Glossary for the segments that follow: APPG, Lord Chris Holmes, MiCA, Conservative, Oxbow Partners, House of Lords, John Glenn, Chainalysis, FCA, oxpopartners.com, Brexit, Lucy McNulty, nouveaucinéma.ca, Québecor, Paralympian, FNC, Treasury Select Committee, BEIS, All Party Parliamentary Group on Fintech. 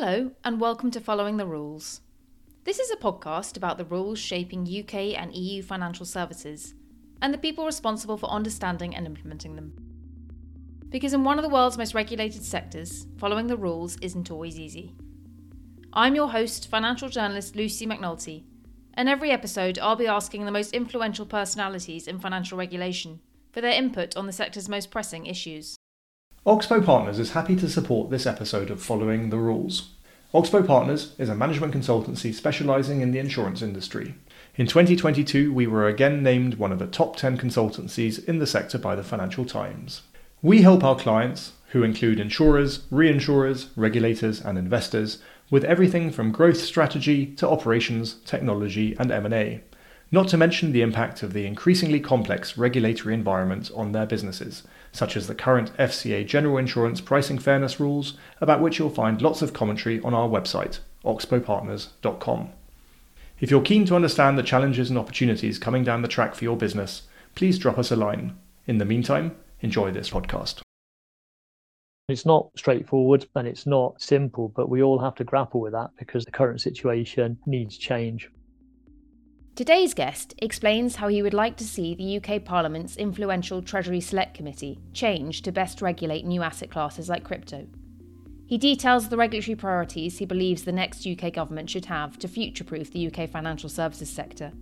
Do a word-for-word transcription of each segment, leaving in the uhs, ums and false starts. Hello and welcome to Following the Rules. This is a podcast about the rules shaping U K and E U financial services and the people responsible for understanding and implementing them. Because in one of the world's most regulated sectors, following the rules isn't always easy. I'm your host, financial journalist Lucy McNulty, and every episode I'll be asking the most influential personalities in financial regulation for their input on the sector's most pressing issues. Oxbow Partners is happy to support this episode of Following the Rules. Oxbow Partners is a management consultancy specialising in the insurance industry. In twenty twenty-two, we were again named one of the top ten consultancies in the sector by the Financial Times. We help our clients, who include insurers, reinsurers, regulators and investors, with everything from growth strategy to operations, technology and M and A, not to mention the impact of the increasingly complex regulatory environment on their businesses, such as the current F C A General Insurance Pricing Fairness Rules, about which you'll find lots of commentary on our website, oxbow partners dot com. If you're keen to understand the challenges and opportunities coming down the track for your business, please drop us a line. In the meantime, enjoy this podcast. It's not straightforward and it's not simple, but we all have to grapple with that because the current situation needs change. Today's guest explains how he would like to see the U K Parliament's influential Treasury Select Committee change to best regulate new asset classes like crypto. He details the regulatory priorities he believes the next U K government should have to future-proof the U K financial services sector.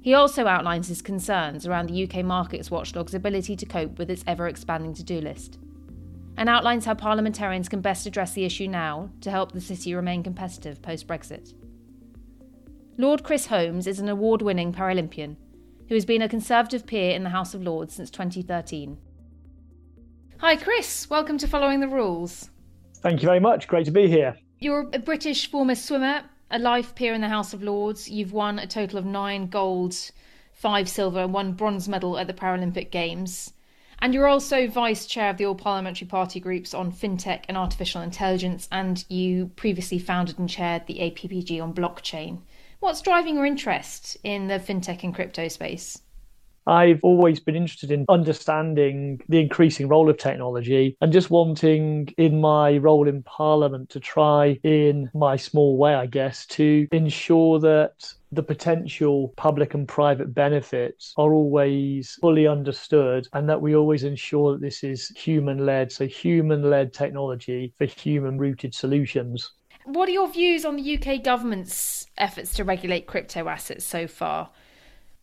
He also outlines his concerns around the U K markets watchdog's ability to cope with its ever-expanding to-do list, and outlines how parliamentarians can best address the issue now to help the city remain competitive post-Brexit. Lord Chris Holmes is an award-winning Paralympian who has been a Conservative peer in the House of Lords since twenty thirteen. Hi Chris, welcome to Following the Rules. Thank you very much, great to be here. You're a British former swimmer, a life peer in the House of Lords. You've won a total of nine gold, five silver and one bronze medal at the Paralympic Games. And you're also vice chair of the All Parliamentary Party Groups on Fintech and Artificial Intelligence, and you previously founded and chaired the A P P G on blockchain. What's driving your interest in the fintech and crypto space? I've always been interested in understanding the increasing role of technology and just wanting, in my role in Parliament, to try in my small way, I guess, to ensure that the potential public and private benefits are always fully understood and that we always ensure that this is human-led, so human-led technology for human-rooted solutions. What are your views on the U K government's efforts to regulate crypto assets so far?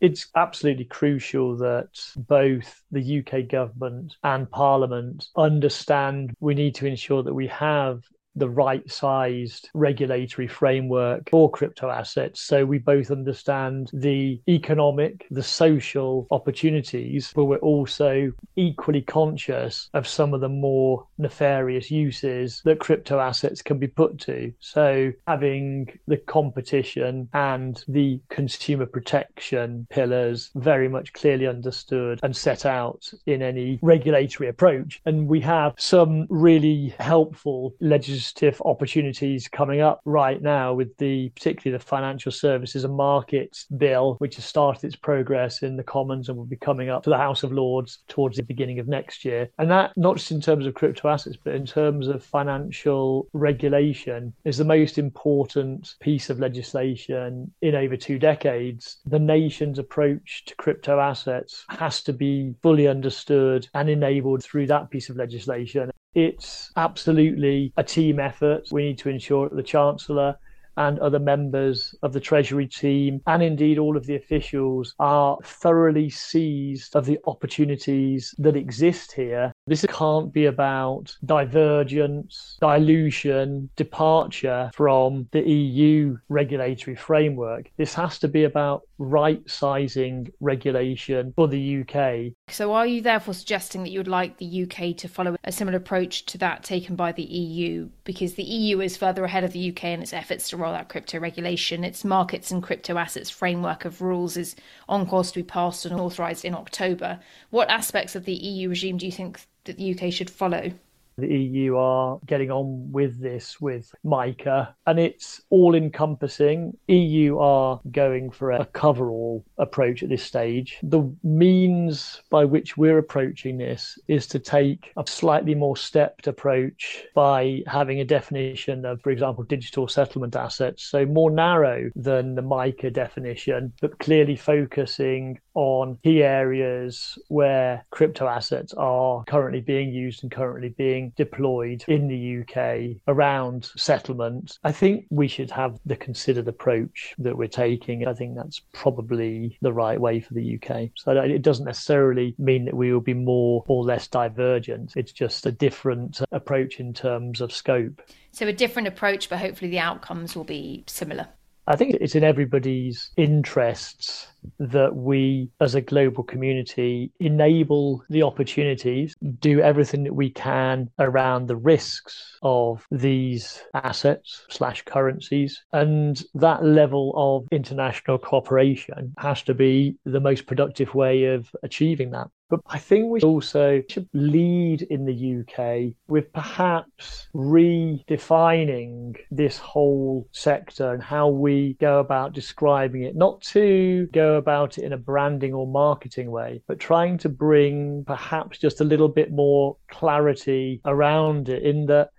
It's absolutely crucial that both the U K government and Parliament understand we need to ensure that we have the right-sized regulatory framework for crypto assets, so we both understand the economic, the social opportunities, but we're also equally conscious of some of the more nefarious uses that crypto assets can be put to. So having the competition and the consumer protection pillars very much clearly understood and set out in any regulatory approach. And we have some really helpful legislation opportunities coming up right now with the particularly the Financial Services and Markets Bill, which has started its progress in the Commons and will be coming up to the House of Lords towards the beginning of next year. And that, not just in terms of crypto assets, but in terms of financial regulation, is the most important piece of legislation in over two decades. The nation's approach to crypto assets has to be fully understood and enabled through that piece of legislation. It's absolutely a team effort. We need to ensure that the Chancellor and other members of the Treasury team, and indeed all of the officials, are thoroughly seized of the opportunities that exist here. This can't be about divergence, dilution, departure from the E U regulatory framework. This has to be about right-sizing regulation for the U K. So are you therefore suggesting that you would like the U K to follow a similar approach to that taken by the E U? Because the E U is further ahead of the U K in its efforts to roll out crypto regulation. Its markets and crypto assets framework of rules is on course to be passed and authorised in October. What aspects of the E U regime do you think that the U K should follow? The E U are getting on with this with MiCA, and it's all encompassing. E U are going for a cover all approach at this stage. The means by which we're approaching this is to take a slightly more stepped approach by having a definition of, for example, digital settlement assets. So more narrow than the MiCA definition, but clearly focusing on key areas where crypto assets are currently being used and currently being deployed in the U K around settlement. I think we should have the considered approach that we're taking. I think that's probably the right way for the U K. So it doesn't necessarily mean that we will be more or less divergent. It's just a different approach in terms of scope. So a different approach, but hopefully the outcomes will be similar. I think it's in everybody's interests that we, as a global community, enable the opportunities, do everything that we can around the risks of these assets slash currencies. And that level of international cooperation has to be the most productive way of achieving that. But I think we also should lead in the U K with perhaps redefining this whole sector and how we go about describing it, not to go about it in a branding or marketing way, but trying to bring perhaps just a little bit more clarity around it, in that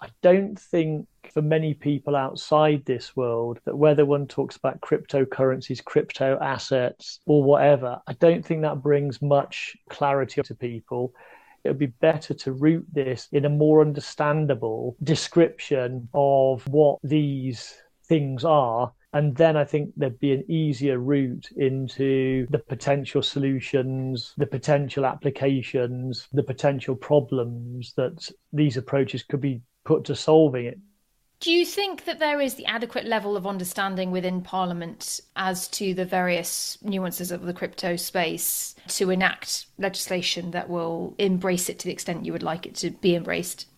I don't think for many people outside this world that whether one talks about cryptocurrencies, crypto assets or whatever, I don't think that brings much clarity to people. It would be better to root this in a more understandable description of what these things are. And then I think there'd be an easier route into the potential solutions, the potential applications, the potential problems that these approaches could be put to solving it. Do you think that there is the adequate level of understanding within Parliament as to the various nuances of the crypto space to enact legislation that will embrace it to the extent you would like it to be embraced?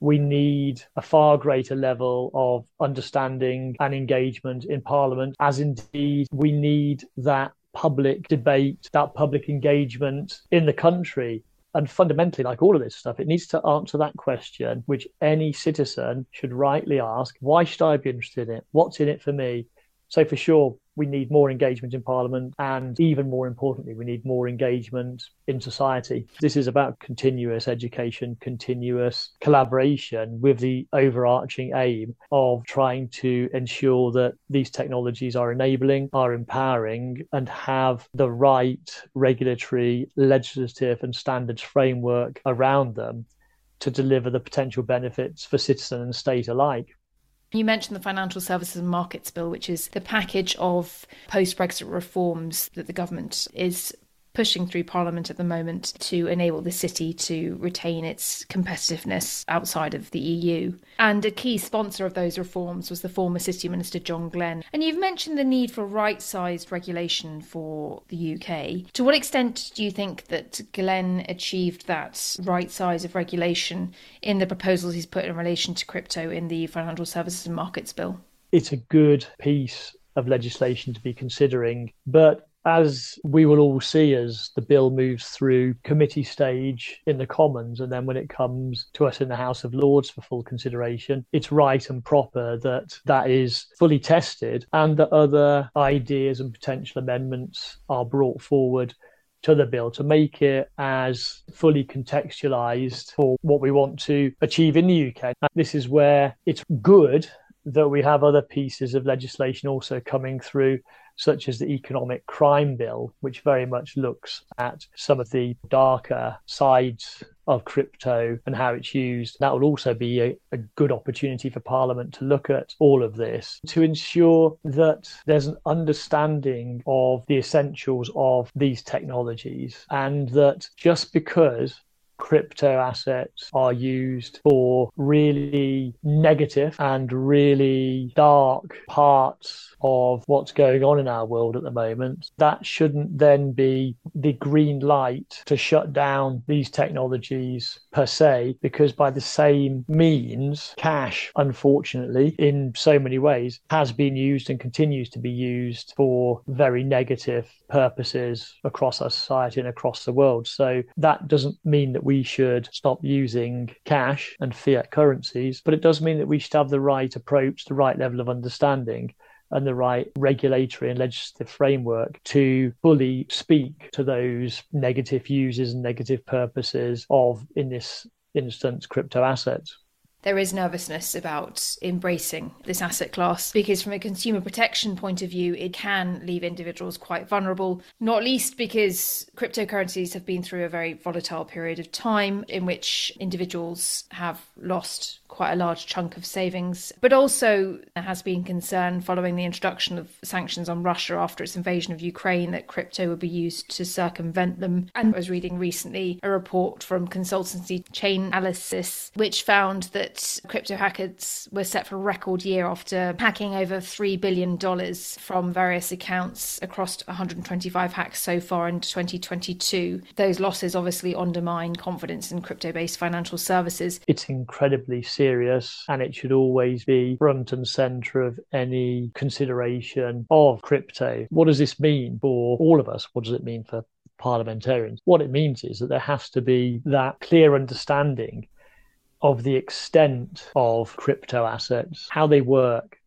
We need a far greater level of understanding and engagement in Parliament, as indeed we need that public debate, that public engagement in the country. And fundamentally, like all of this stuff, it needs to answer that question, which any citizen should rightly ask: why should I be interested in it? What's in it for me? So for sure, we need more engagement in Parliament, and even more importantly, we need more engagement in society. This is about continuous education, continuous collaboration, with the overarching aim of trying to ensure that these technologies are enabling, are empowering, and have the right regulatory, legislative and standards framework around them to deliver the potential benefits for citizen and state alike. You mentioned the Financial Services and Markets Bill, which is the package of post-Brexit reforms that the government is pushing through Parliament at the moment to enable the city to retain its competitiveness outside of the E U. And a key sponsor of those reforms was the former City Minister John Glenn. And you've mentioned the need for right-sized regulation for the U K. To what extent do you think that Glenn achieved that right size of regulation in the proposals he's put in relation to crypto in the Financial Services and Markets Bill? It's a good piece of legislation to be considering, but as we will all see as the bill moves through committee stage in the Commons, and then when it comes to us in the House of Lords for full consideration, it's right and proper that that is fully tested and that other ideas and potential amendments are brought forward to the bill to make it as fully contextualised for what we want to achieve in the U K. And this is where it's good that we have other pieces of legislation also coming through, such as the Economic Crime Bill, which very much looks at some of the darker sides of crypto and how it's used. That will also be a, a good opportunity for Parliament to look at all of this, to ensure that there's an understanding of the essentials of these technologies, and that just because crypto assets are used for really negative and really dark parts of what's going on in our world at the moment, that shouldn't then be the green light to shut down these technologies per se, because by the same means, cash, unfortunately, in so many ways, has been used and continues to be used for very negative purposes across our society and across the world. So that doesn't mean that we We should stop using cash and fiat currencies, but it does mean that we should have the right approach, the right level of understanding, and the right regulatory and legislative framework to fully speak to those negative uses and negative purposes of, in this instance, crypto assets. There is nervousness about embracing this asset class because from a consumer protection point of view, it can leave individuals quite vulnerable, not least because cryptocurrencies have been through a very volatile period of time in which individuals have lost quite a large chunk of savings. But also there has been concern following the introduction of sanctions on Russia after its invasion of Ukraine that crypto would be used to circumvent them. And I was reading recently a report from consultancy Chainalysis, which found that crypto hackers were set for a record year after hacking over three billion dollars from various accounts across one hundred twenty-five hacks so far in twenty twenty-two. Those losses obviously undermine confidence in crypto-based financial services. It's incredibly serious and it should always be front and centre of any consideration of crypto. What does this mean for all of us? What does it mean for parliamentarians? What it means is that there has to be that clear understanding of the extent of crypto assets, how they work,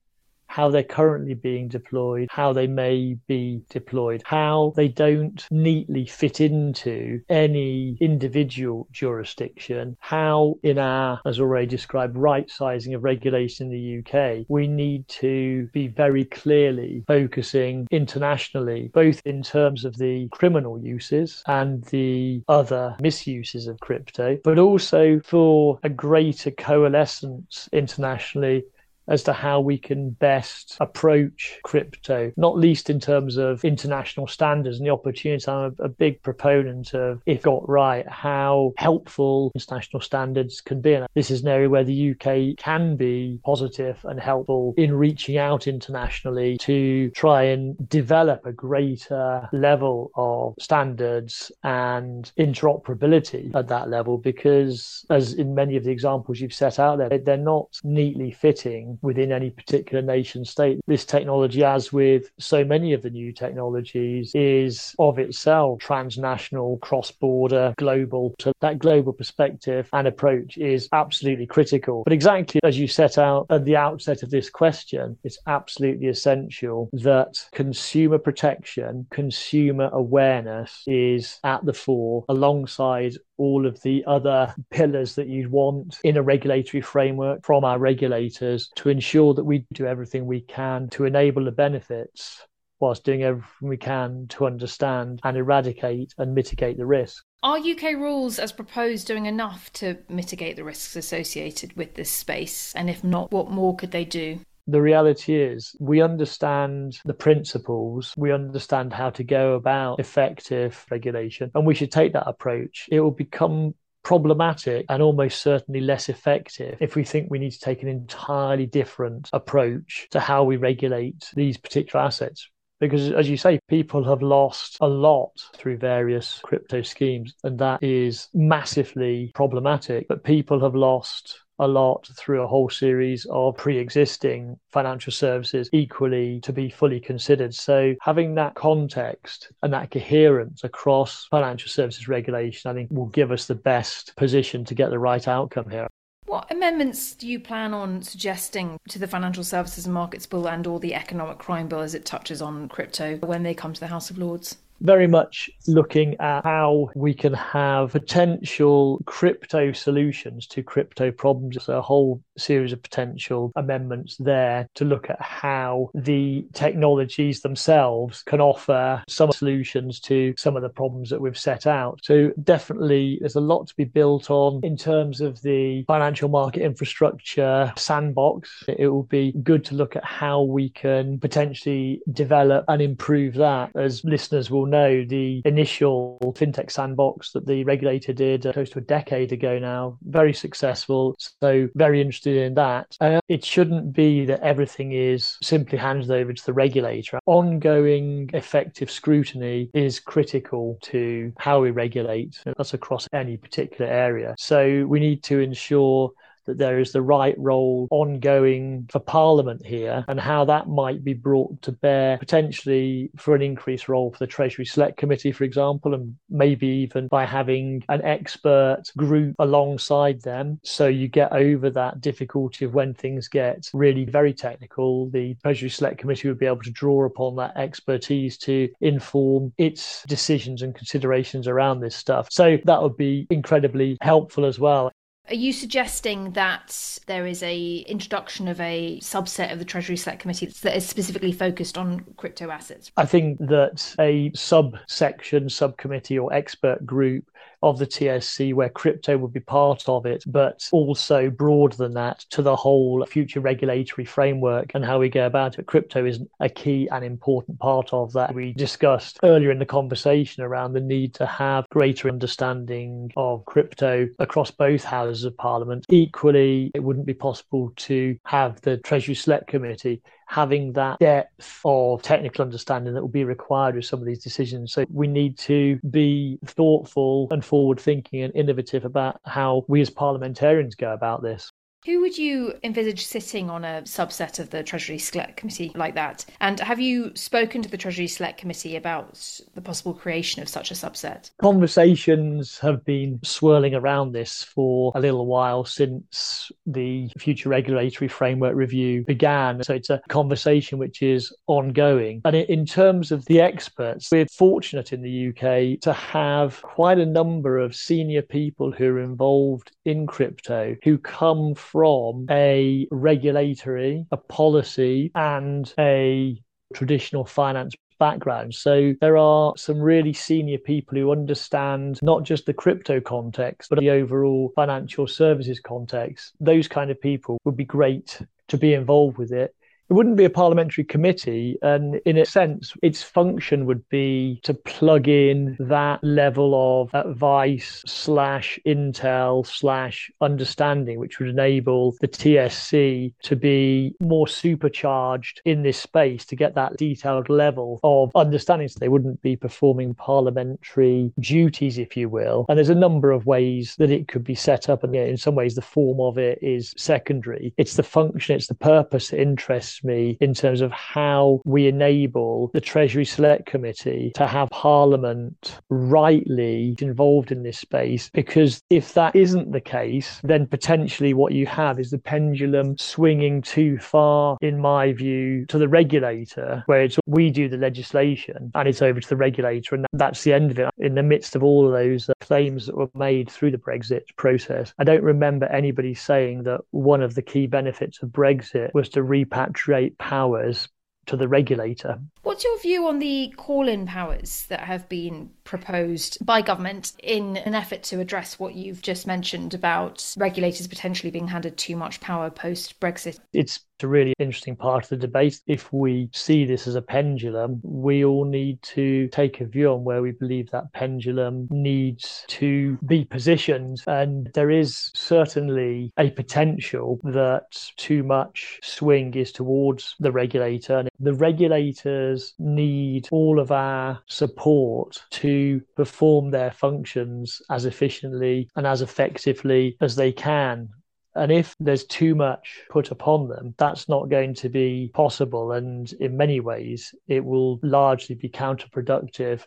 how they're currently being deployed, how they may be deployed, how they don't neatly fit into any individual jurisdiction, how in our, as already described, right sizing of regulation in the U K, we need to be very clearly focusing internationally, both in terms of the criminal uses and the other misuses of crypto, but also for a greater coalescence internationally as to how we can best approach crypto, not least in terms of international standards and the opportunities. I'm a big proponent of, if got right, how helpful international standards can be. And this is an area where the U K can be positive and helpful in reaching out internationally to try and develop a greater level of standards and interoperability at that level, because as in many of the examples you've set out there, they're not neatly fitting within any particular nation state. This technology, as with so many of the new technologies, is of itself transnational, cross-border, global. So that global perspective and approach is absolutely critical. But exactly as you set out at the outset of this question, it's absolutely essential that consumer protection, consumer awareness is at the fore alongside all of the other pillars that you'd want in a regulatory framework from our regulators to ensure that we do everything we can to enable the benefits whilst doing everything we can to understand and eradicate and mitigate the risk. Are U K rules as proposed doing enough to mitigate the risks associated with this space? And if not, what more could they do? The reality is we understand the principles, we understand how to go about effective regulation, and we should take that approach. It will become problematic and almost certainly less effective if we think we need to take an entirely different approach to how we regulate these particular assets. Because as you say, people have lost a lot through various crypto schemes, and that is massively problematic. But people have lost a lot through a whole series of pre-existing financial services equally to be fully considered. So having that context and that coherence across financial services regulation, I think, will give us the best position to get the right outcome here. What amendments do you plan on suggesting to the Financial Services and Markets Bill and or the Economic Crime Bill as it touches on crypto when they come to the House of Lords? Very much looking at how we can have potential crypto solutions to crypto problems. There's a whole series of potential amendments there to look at how the technologies themselves can offer some solutions to some of the problems that we've set out. So definitely there's a lot to be built on in terms of the financial market infrastructure sandbox. It will be good to look at how we can potentially develop and improve that. As listeners will know, the initial fintech sandbox that the regulator did uh, close to a decade ago now, very successful, so very interested in that. Uh, it shouldn't be that everything is simply handed over to the regulator. Ongoing effective scrutiny is critical to how we regulate. That's across any particular area. So we need to ensure that there is the right role ongoing for Parliament here, and how that might be brought to bear potentially for an increased role for the Treasury Select Committee, for example, and maybe even by having an expert group alongside them. So you get over that difficulty of when things get really very technical, the Treasury Select Committee would be able to draw upon that expertise to inform its decisions and considerations around this stuff. So that would be incredibly helpful as well. Are you suggesting that there is a introduction of a subset of the Treasury Select Committee that is specifically focused on crypto assets? I think that a subsection, subcommittee or expert group of the T S C where crypto would be part of it, but also broader than that to the whole future regulatory framework and how we go about it. Crypto is a key and important part of that. We discussed earlier in the conversation around the need to have greater understanding of crypto across both houses of Parliament. Equally, it wouldn't be possible to have the Treasury Select Committee having that depth of technical understanding that will be required with some of these decisions. So we need to be thoughtful and forward-thinking and innovative about how we as parliamentarians go about this. Who would you envisage sitting on a subset of the Treasury Select Committee like that? And have you spoken to the Treasury Select Committee about the possible creation of such a subset? Conversations have been swirling around this for a little while since the Future Regulatory Framework Review began. So it's a conversation which is ongoing. And in terms of the experts, we're fortunate in the U K to have quite a number of senior people who are involved in crypto who come from from a regulatory, a policy, and a traditional finance background. So there are some really senior people who understand not just the crypto context, but the overall financial services context. Those kind of people would be great to be involved with it. It wouldn't be a parliamentary committee, and in a sense, its function would be to plug in that level of advice slash intel slash understanding, which would enable the T S C to be more supercharged in this space to get that detailed level of understanding. So they wouldn't be performing parliamentary duties, if you will. And there's a number of ways that it could be set up, and in some ways, the form of it is secondary. It's the function, it's the purpose, it interests me in terms of how we enable the Treasury Select Committee to have Parliament rightly involved in this space, because if that isn't the case, then potentially what you have is the pendulum swinging too far, in my view, to the regulator, where it's we do the legislation and it's over to the regulator, and that's the end of it. In the midst of all of those claims that were made through the Brexit process, I don't remember anybody saying that one of the key benefits of Brexit was to repatriate powers to the regulator. What's your view on the call-in powers that have been proposed by government in an effort to address what you've just mentioned about regulators potentially being handed too much power post-Brexit? It's a really interesting part of the debate. If we see this as a pendulum, we all need to take a view on where we believe that pendulum needs to be positioned. And there is certainly a potential that too much swing is towards the regulator. And the regulators need all of our support to perform their functions as efficiently and as effectively as they can. And if there's too much put upon them, that's not going to be possible. And in many ways, it will largely be counterproductive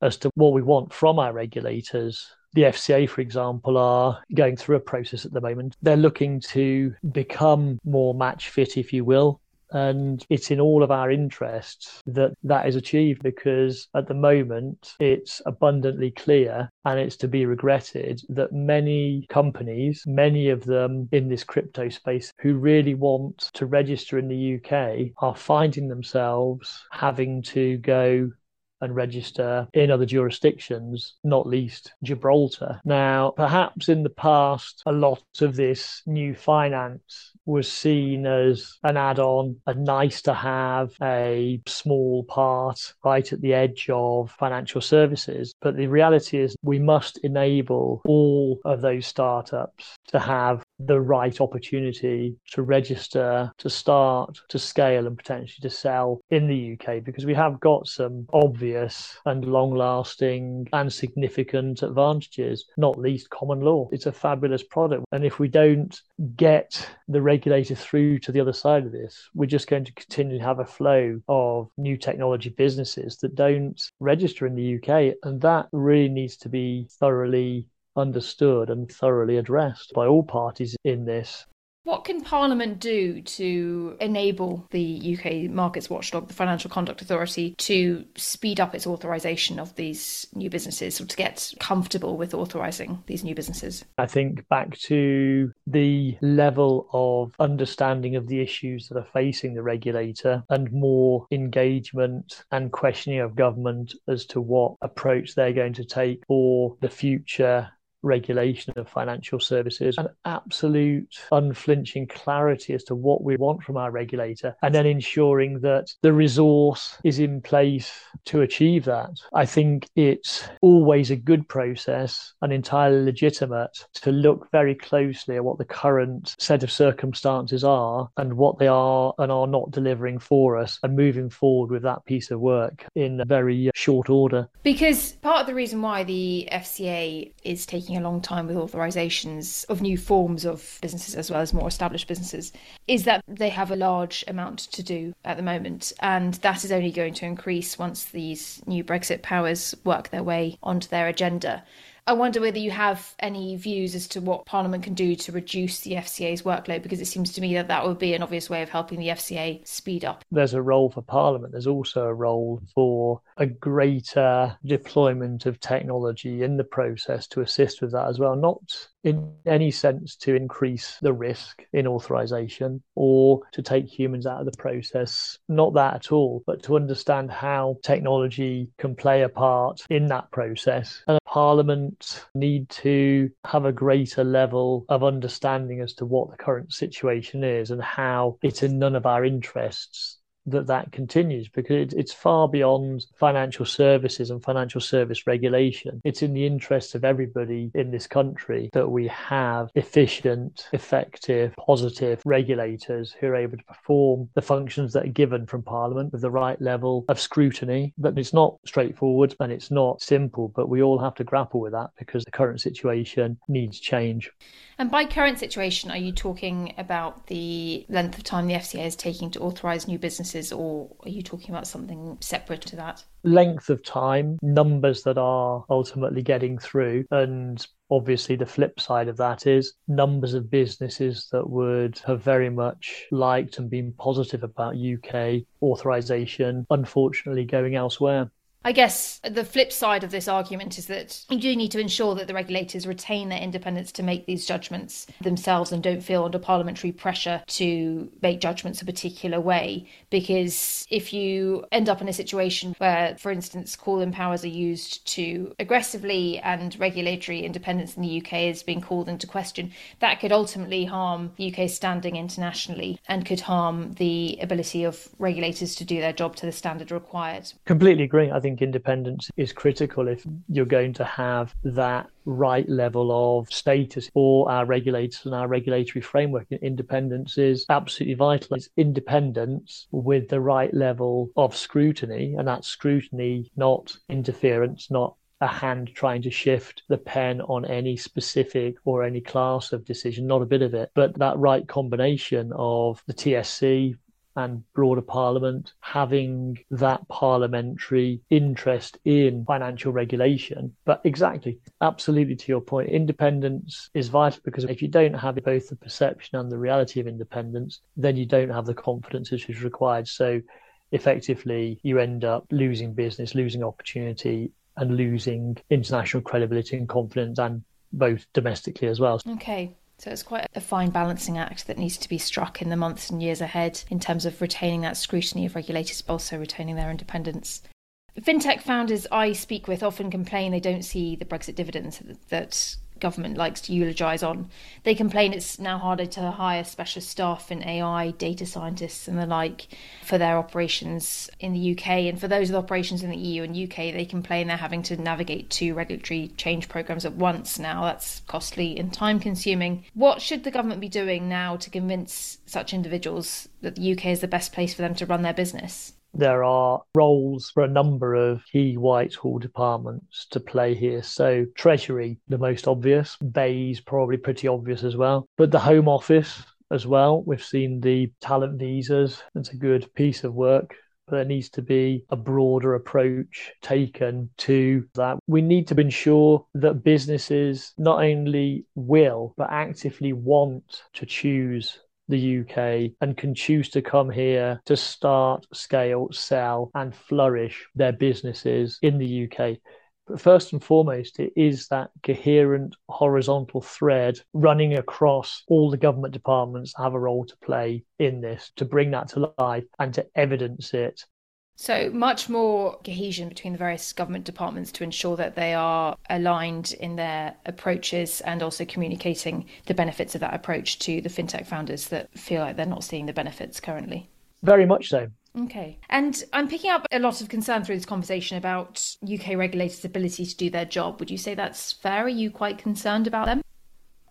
as to what we want from our regulators. The F C A, for example, are going through a process at the moment. They're looking to become more match fit, if you will. And it's in all of our interests that that is achieved, because at the moment it's abundantly clear, and it's to be regretted, that many companies, many of them in this crypto space who really want to register in the U K, are finding themselves having to go and register in other jurisdictions, not least Gibraltar. Now, perhaps in the past, a lot of this new finance was seen as an add-on, a nice to have, a small part right at the edge of financial services. But the reality is we must enable all of those startups to have the right opportunity to register, to start, to scale and potentially to sell in the U K, because we have got some obvious and long-lasting and significant advantages, not least common law. It's a fabulous product. And if we don't get the regulator through to the other side of this, we're just going to continue to have a flow of new technology businesses that don't register in the U K. And that really needs to be thoroughly understood and thoroughly addressed by all parties in this. What can Parliament do to enable the U K markets watchdog, the Financial Conduct Authority, to speed up its authorisation of these new businesses, or to get comfortable with authorising these new businesses? I think back to the level of understanding of the issues that are facing the regulator and more engagement and questioning of government as to what approach they're going to take for the future regulation of financial services, an absolute unflinching clarity as to what we want from our regulator, and then ensuring that the resource is in place to achieve that. I think it's always a good process and entirely legitimate to look very closely at what the current set of circumstances are and what they are and are not delivering for us, and moving forward with that piece of work in very short order. Because part of the reason why the F C A is taking a long time with authorisations of new forms of businesses as well as more established businesses is that they have a large amount to do at the moment, and that is only going to increase once these new Brexit powers work their way onto their agenda. I wonder whether you have any views as to what Parliament can do to reduce the F C A's workload, because it seems to me that that would be an obvious way of helping the F C A speed up. There's a role for Parliament. There's also a role for a greater deployment of technology in the process to assist with that as well, not in any sense to increase the risk in authorisation or to take humans out of the process, not that at all, but to understand how technology can play a part in that process. And Parliament need to have a greater level of understanding as to what the current situation is and how it's in none of our interests that that continues, because it's far beyond financial services and financial service regulation. It's in the interest of everybody in this country that we have efficient, effective, positive regulators who are able to perform the functions that are given from Parliament with the right level of scrutiny. But it's not straightforward and it's not simple, but we all have to grapple with that because the current situation needs change. And by current situation, are you talking about the length of time the F C A is taking to authorise new businesses, or are you talking about something separate to that? Length of time, numbers that are ultimately getting through, and obviously the flip side of that is numbers of businesses that would have very much liked and been positive about U K authorisation, unfortunately going elsewhere. I guess the flip side of this argument is that you do need to ensure that the regulators retain their independence to make these judgments themselves and don't feel under parliamentary pressure to make judgments a particular way. Because if you end up in a situation where, for instance, call-in powers are used too aggressively and regulatory independence in the U K is being called into question, that could ultimately harm the U K's standing internationally and could harm the ability of regulators to do their job to the standard required. Completely agree. I think independence is critical if you're going to have that right level of status for our regulators and our regulatory framework. Independence is absolutely vital. It's independence with the right level of scrutiny, and that's scrutiny, not interference, not a hand trying to shift the pen on any specific or any class of decision, not a bit of it, but that right combination of the T S C and broader Parliament having that parliamentary interest in financial regulation. But exactly, absolutely to your point, independence is vital, because if you don't have both the perception and the reality of independence, then you don't have the confidence which is required. So effectively, you end up losing business, losing opportunity, and losing international credibility and confidence, and both domestically as well. Okay. So it's quite a fine balancing act that needs to be struck in the months and years ahead in terms of retaining that scrutiny of regulators, but also retaining their independence. Fintech founders I speak with often complain they don't see the Brexit dividends that government likes to eulogise on. They complain it's now harder to hire specialist staff in A I, data scientists and the like for their operations in the U K. And for those with operations in the E U and U K, they complain they're having to navigate two regulatory change programmes at once now. That's costly and time-consuming. What should the government be doing now to convince such individuals that the U K is the best place for them to run their business? There are roles for a number of key Whitehall departments to play here. So Treasury, the most obvious, B E I S, probably pretty obvious as well. But the Home Office as well. We've seen the talent visas. That's a good piece of work. But there needs to be a broader approach taken to that. We need to ensure that businesses not only will, but actively want to choose the U K and can choose to come here to start, scale, sell and flourish their businesses in the U K. But first and foremost, it is that coherent horizontal thread running across all the government departments that have a role to play in this, to bring that to life and to evidence it. So much more cohesion between the various government departments to ensure that they are aligned in their approaches and also communicating the benefits of that approach to the fintech founders that feel like they're not seeing the benefits currently. Very much so. Okay. And I'm picking up a lot of concern through this conversation about U K regulators' ability to do their job. Would you say that's fair? Are you quite concerned about them?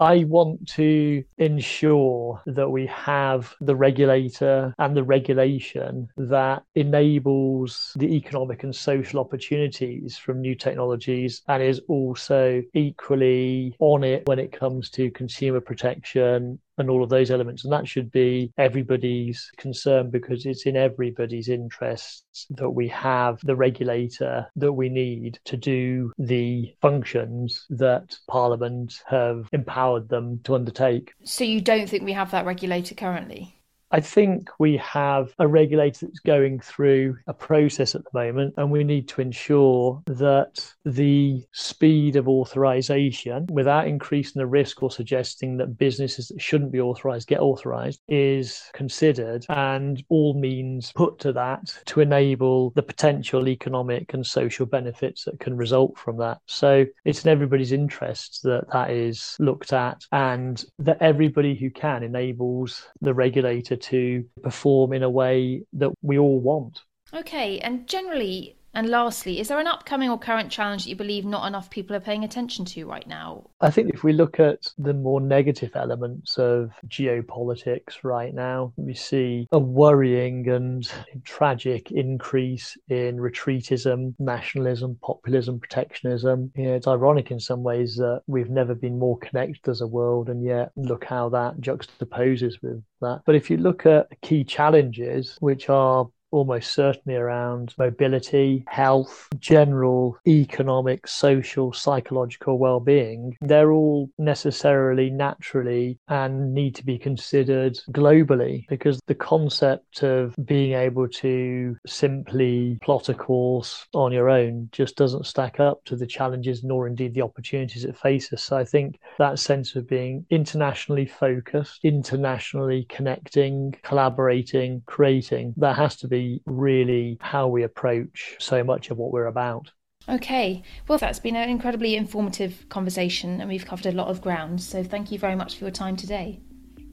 I want to ensure that we have the regulator and the regulation that enables the economic and social opportunities from new technologies and is also equally on it when it comes to consumer protection and all of those elements. And that should be everybody's concern, because it's in everybody's interests that we have the regulator that we need to do the functions that Parliament have empowered them to undertake. So you don't think we have that regulator currently? I think we have a regulator that's going through a process at the moment, and we need to ensure that the speed of authorisation, without increasing the risk or suggesting that businesses that shouldn't be authorised get authorised, is considered and all means put to that to enable the potential economic and social benefits that can result from that. So it's in everybody's interests that that is looked at, and that everybody who can enables the regulator to perform in a way that we all want. Okay, and generally, and lastly, is there an upcoming or current challenge that you believe not enough people are paying attention to right now? I think if we look at the more negative elements of geopolitics right now, we see a worrying and tragic increase in retreatism, nationalism, populism, protectionism. You know, it's ironic in some ways that we've never been more connected as a world, and yet look how that juxtaposes with that. But if you look at key challenges, which are almost certainly around mobility, health, general economic, social, psychological well-being, they're all necessarily, naturally, and need to be considered globally, because the concept of being able to simply plot a course on your own just doesn't stack up to the challenges nor indeed the opportunities it faces. So I think that sense of being internationally focused, internationally connecting, collaborating, creating, that has to be really how we approach so much of what we're about. Okay, well, that's been an incredibly informative conversation and we've covered a lot of ground, so thank you very much for your time today.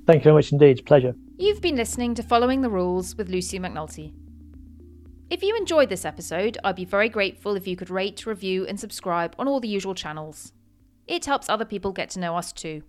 Thank you very much indeed, pleasure. You've been listening to Following the Rules with Lucy McNulty. If you enjoyed this episode, I'd be very grateful if you could rate, review and subscribe on all the usual channels. It helps other people get to know us too.